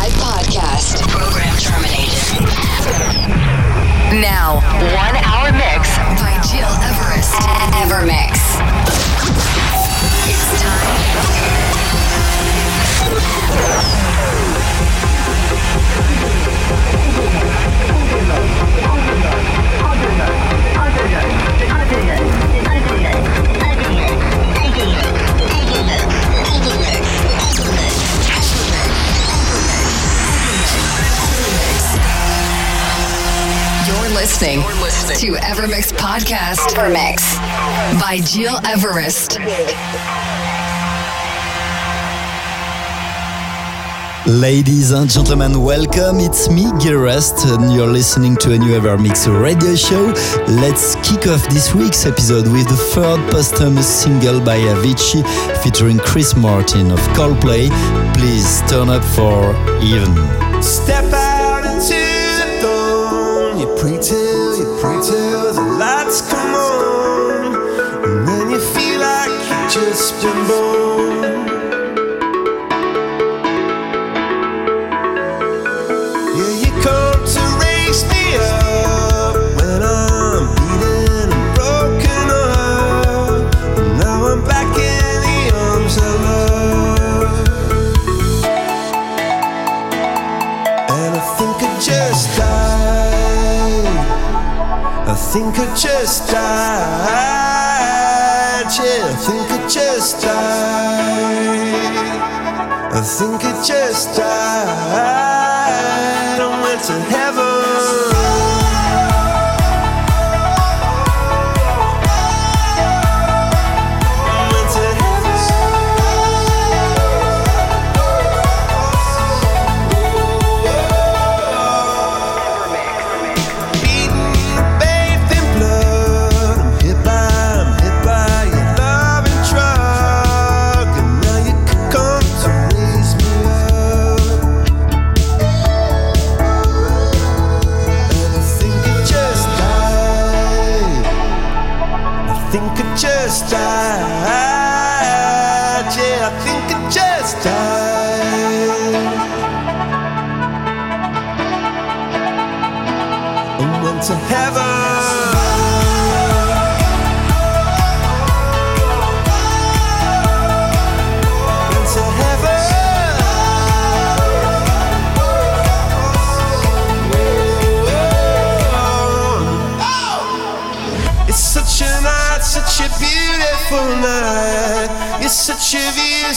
Live podcast. Program terminated. Now, 1 hour mix by Gil Everest at EverMix. It's time. You're listening to EverMix Podcast. EverMix by Gil Everest. Ladies and gentlemen, welcome. It's me, Gil Everest, and you're listening to a new EverMix radio show. Let's kick off this week's episode with the third posthumous single by Avicii featuring Chris Martin of Coldplay. Please turn up for Even. Step out into you pray till the lights come on, and then you feel like you've just been born. Yeah, you come to raise me up when I'm beaten and broken up, and now I'm back in the arms of love, and I think I just died. I think I just died, yeah, I think I just died. I think I just died and went to heaven.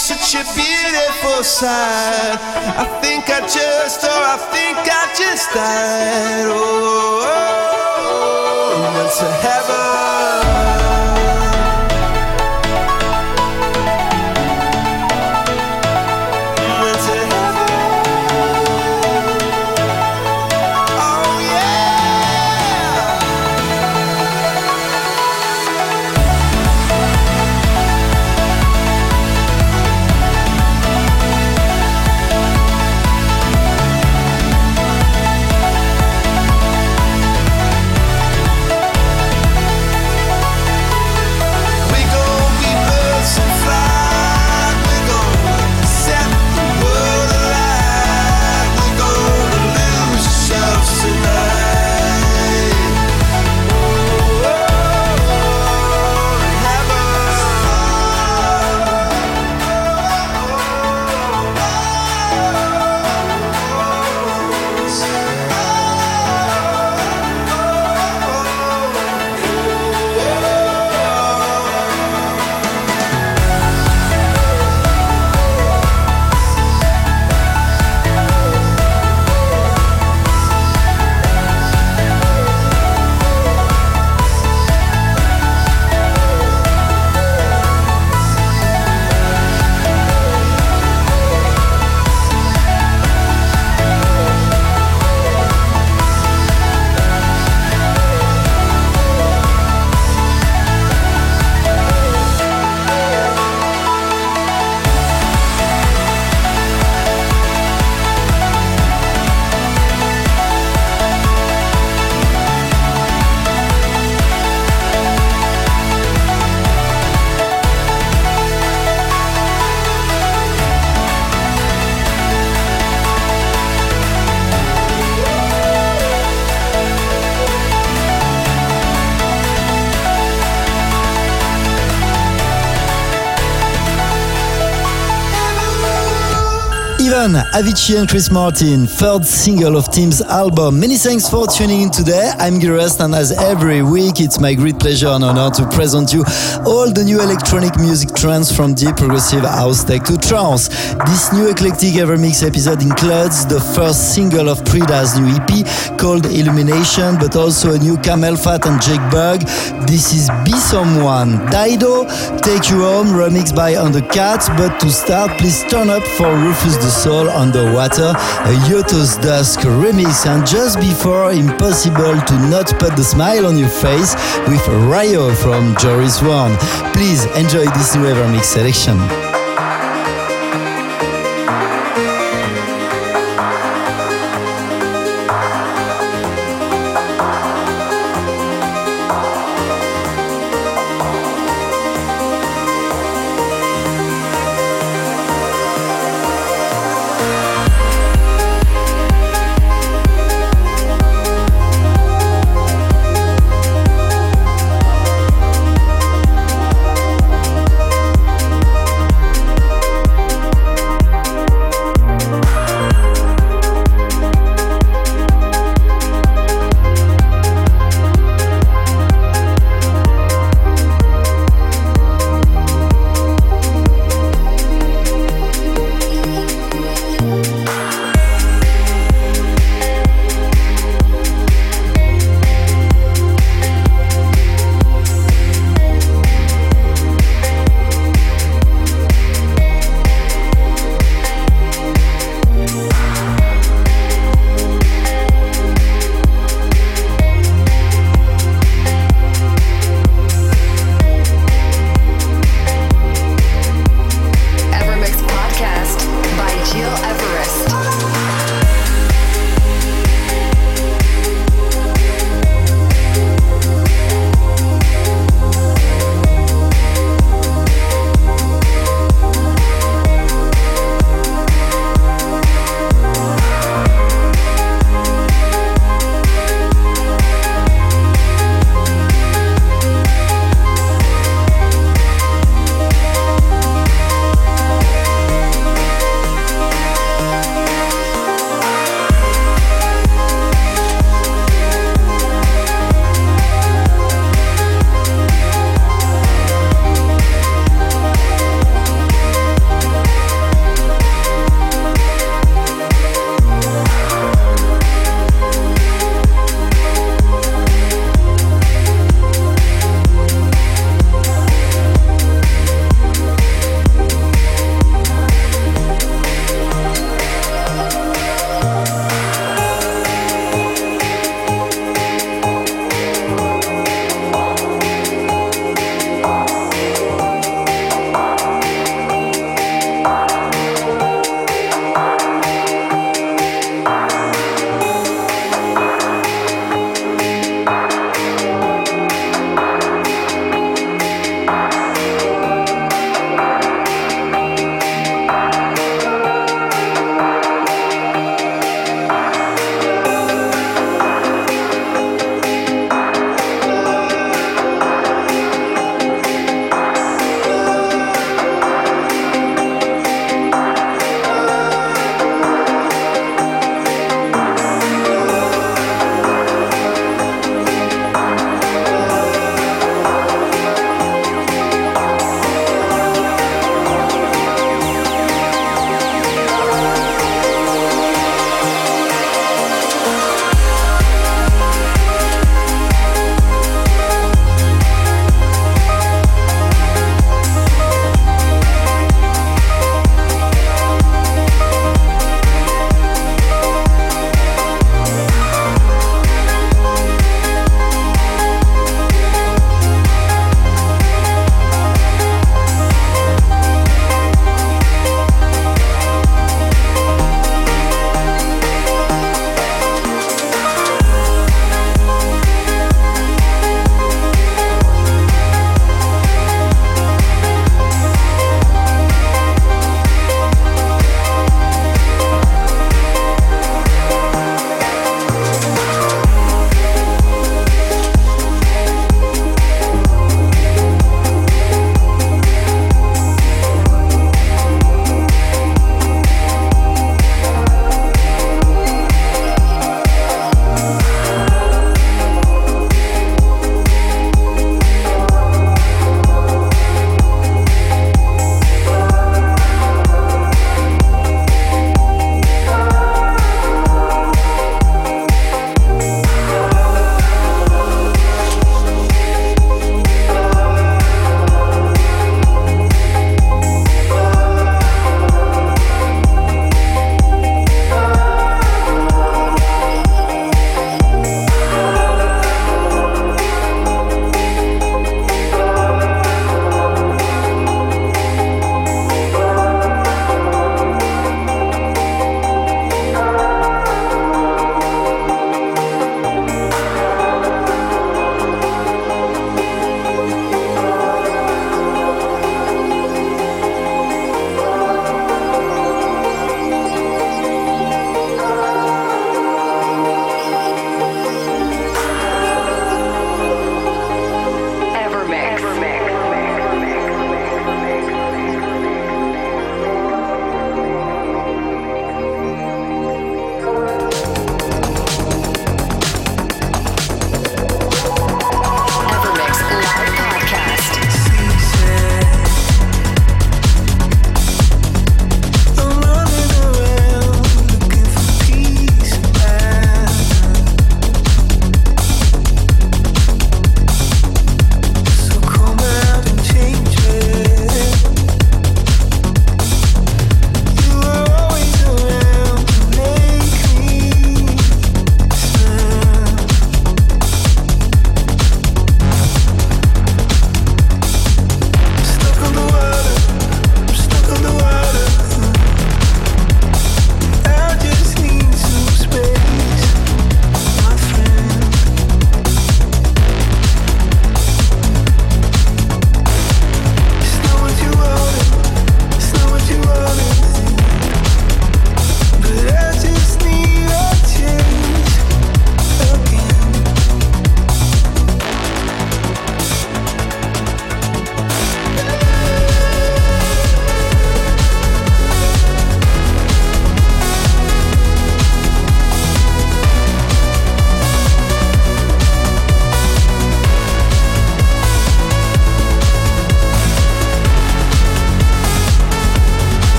Such a beautiful sight. I think I just died. Oh, I went to heaven. Stefan, Avicii and Chris Martin, third single of Tim's album. Many thanks for tuning in today. I'm Gil Everest, and as every week, it's my great pleasure and honor to present you all the new electronic music trends from deep progressive house tech to trance. This new eclectic EverMix episode includes the first single of Prida's new EP called Illumination, but also a new CamelPhat and Jake Bugg. This is Be Someone, Dido, Take You Home, remixed by Undercut. But to start, please turn up for Rufus the Soul Underwater, a Yoto's Dusk remix, and just before, impossible to not put the smile on your face with Ryo from Joris Warren. Please enjoy this new EverMix selection.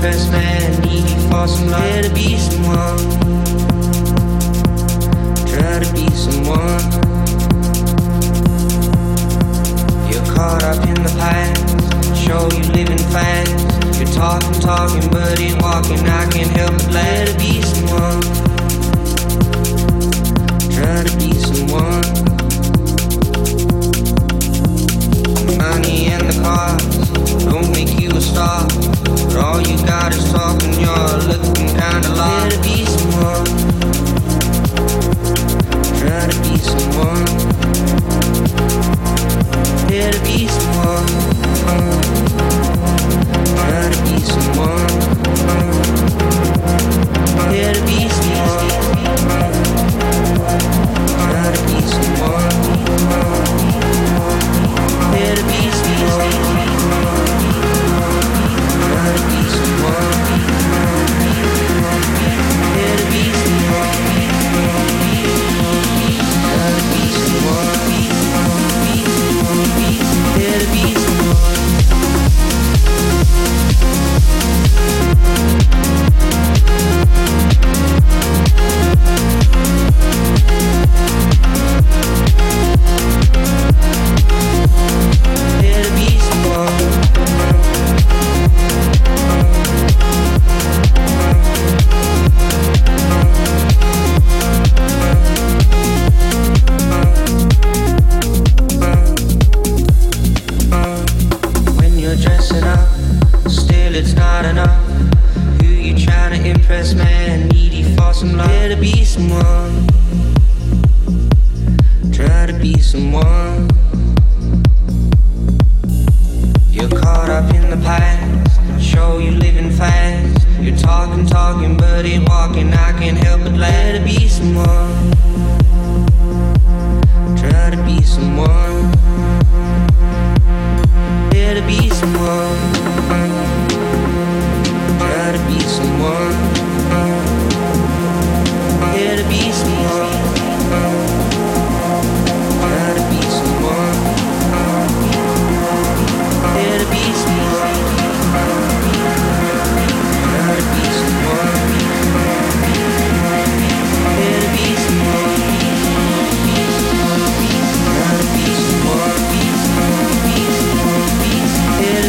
first met me for somewhere to be someone. Try to be someone. You're caught up in the past, show you living fast. You're talking, but ain't walking. I can't help but let it be someone. Try to be someone. Money and the cars don't make you a star, but all you got is talk and you're looking kinda lost. Try to be someone. Try to be someone. Try to be someone. Try to be someone. Try to be someone. Try to be someone. Here to be someone. Here to be someone. Here to be someone. Here to be someone. Here to be someone. Here to be someone. When you're dressing up, still it's not enough. Who you trying to impress, man? Needy for some love. Here to be someone. Try to be someone. In the past, show you living fast. You're talking, but ain't walking. I can't help but let it be someone. Try to be someone. Try to be someone. Try to be someone. Try to be someone. Try to be someone. Here to be someone. Here to be someone. Here to be someone. Here to be someone. Here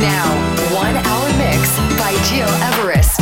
Now, 1 hour mix by Gil Everest.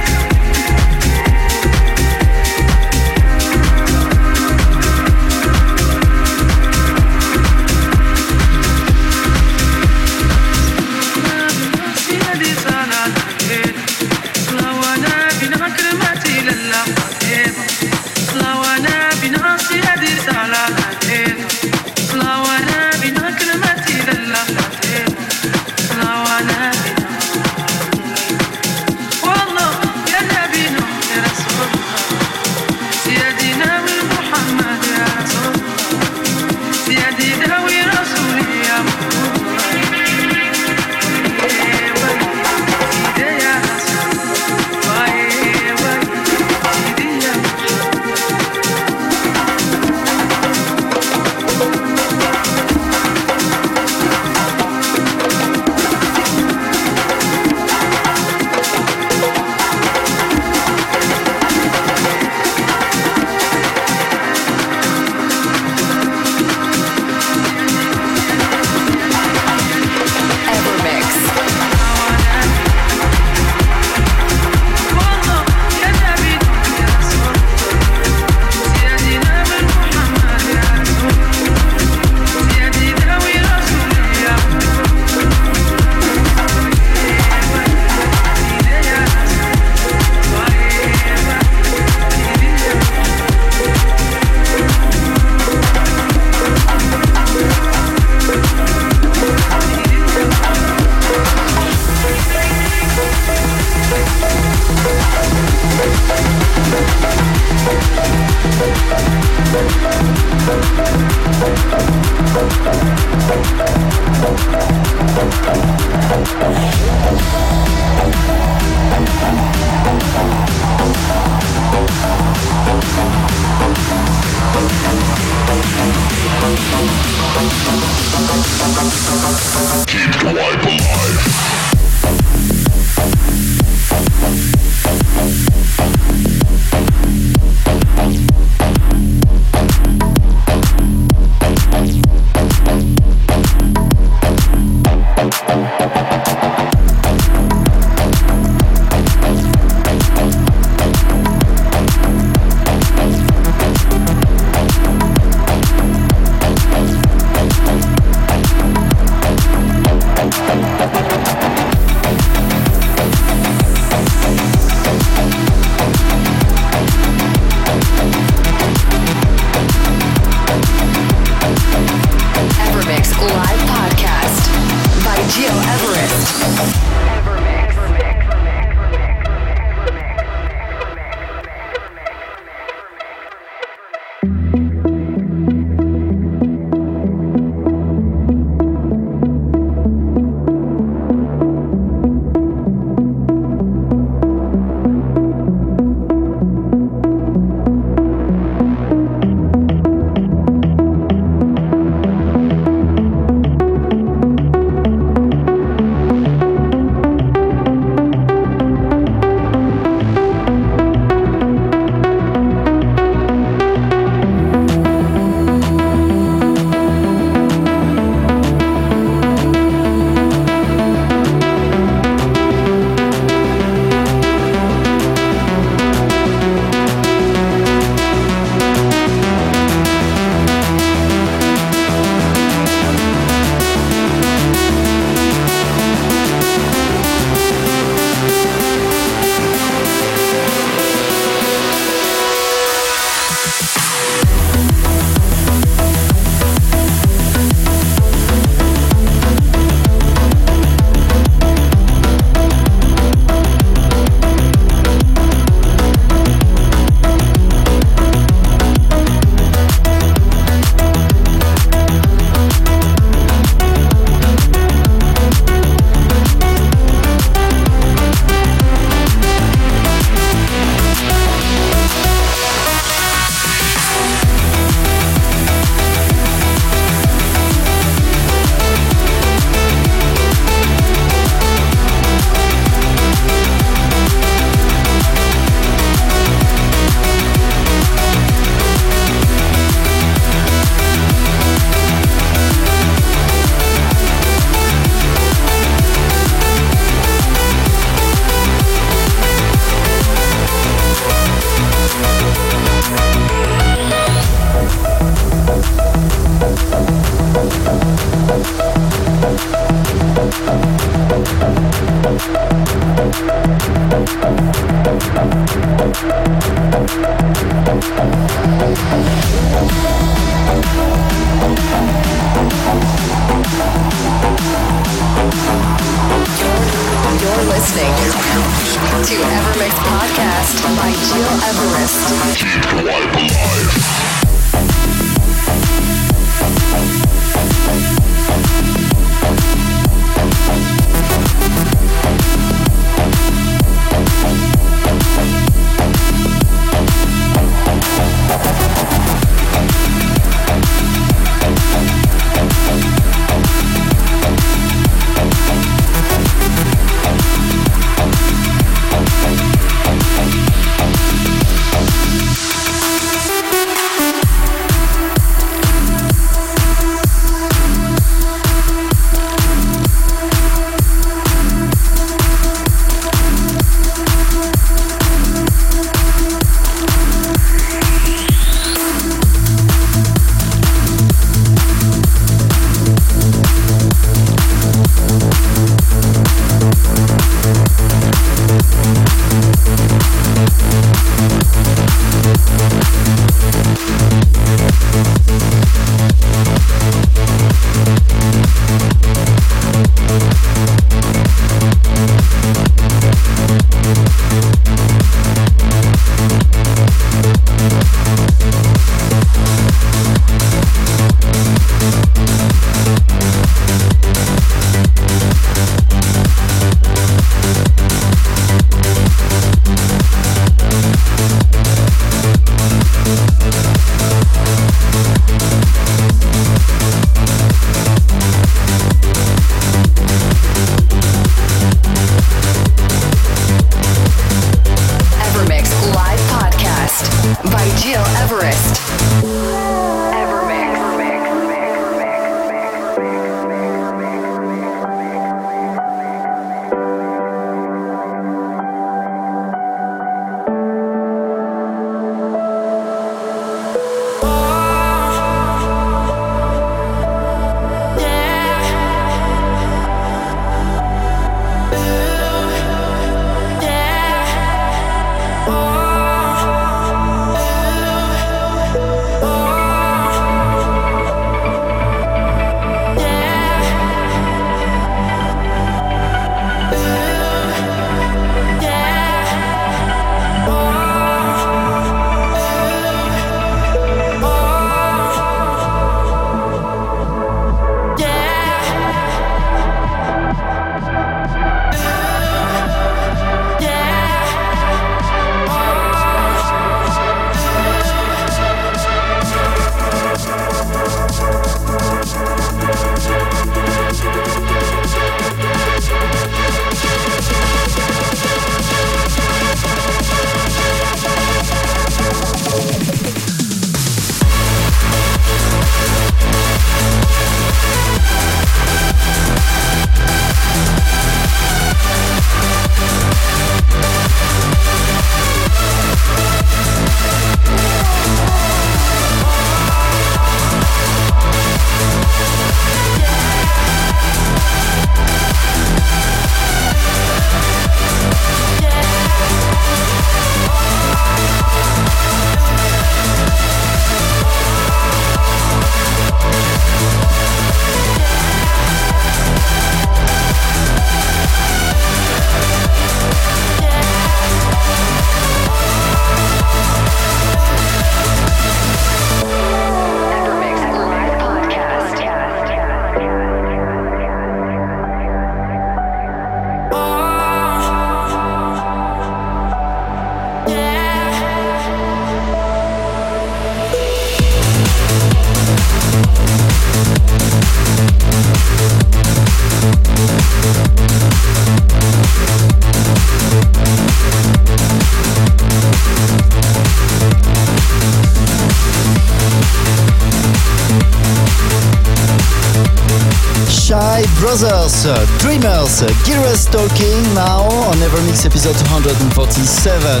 Brothers, Dreamers, Gil Everest talking now on EverMix episode 247.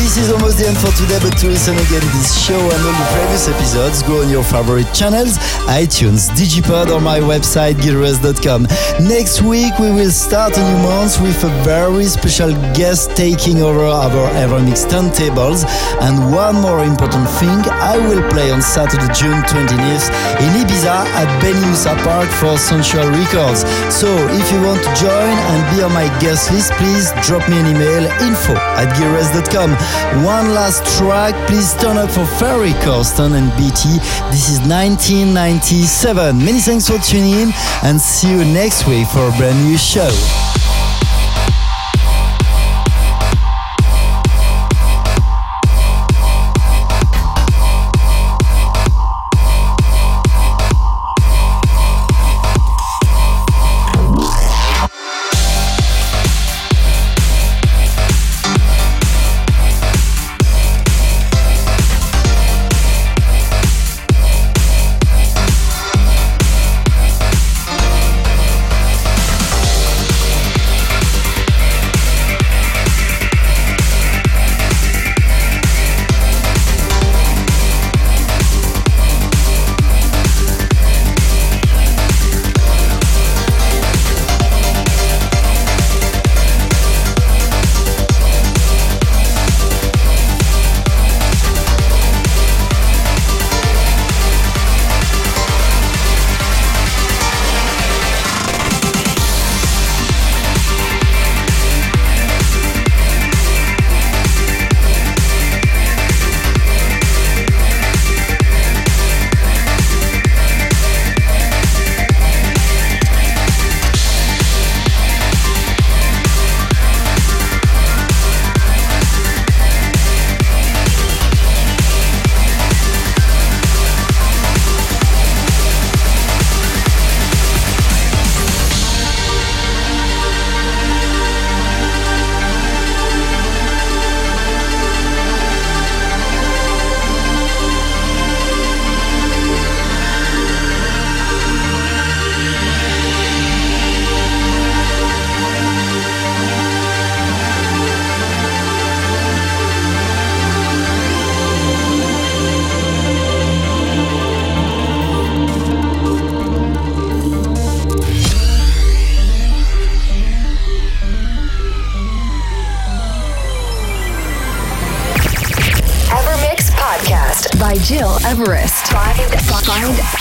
This is almost the end for today, but to listen again this show and all the previous episodes, go on your favorite channels, iTunes, Digipod or my website gileverest.com. Next week we will start a new month with a very special guest taking over our EverMix turntables. And one more important thing, I will play on Saturday, June 29th in Ibiza at Beniusa Park for Sensual Records. So if you want to join and be on my guest list, please drop me an email, info@gileverest.com. One last track, please turn up for Ferry Corsten and BT. This is 1997. Many thanks for tuning in and see you next week for a brand new show.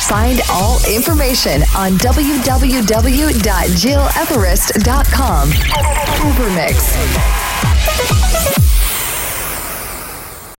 Find all information on www.gileverest.com. EverMix.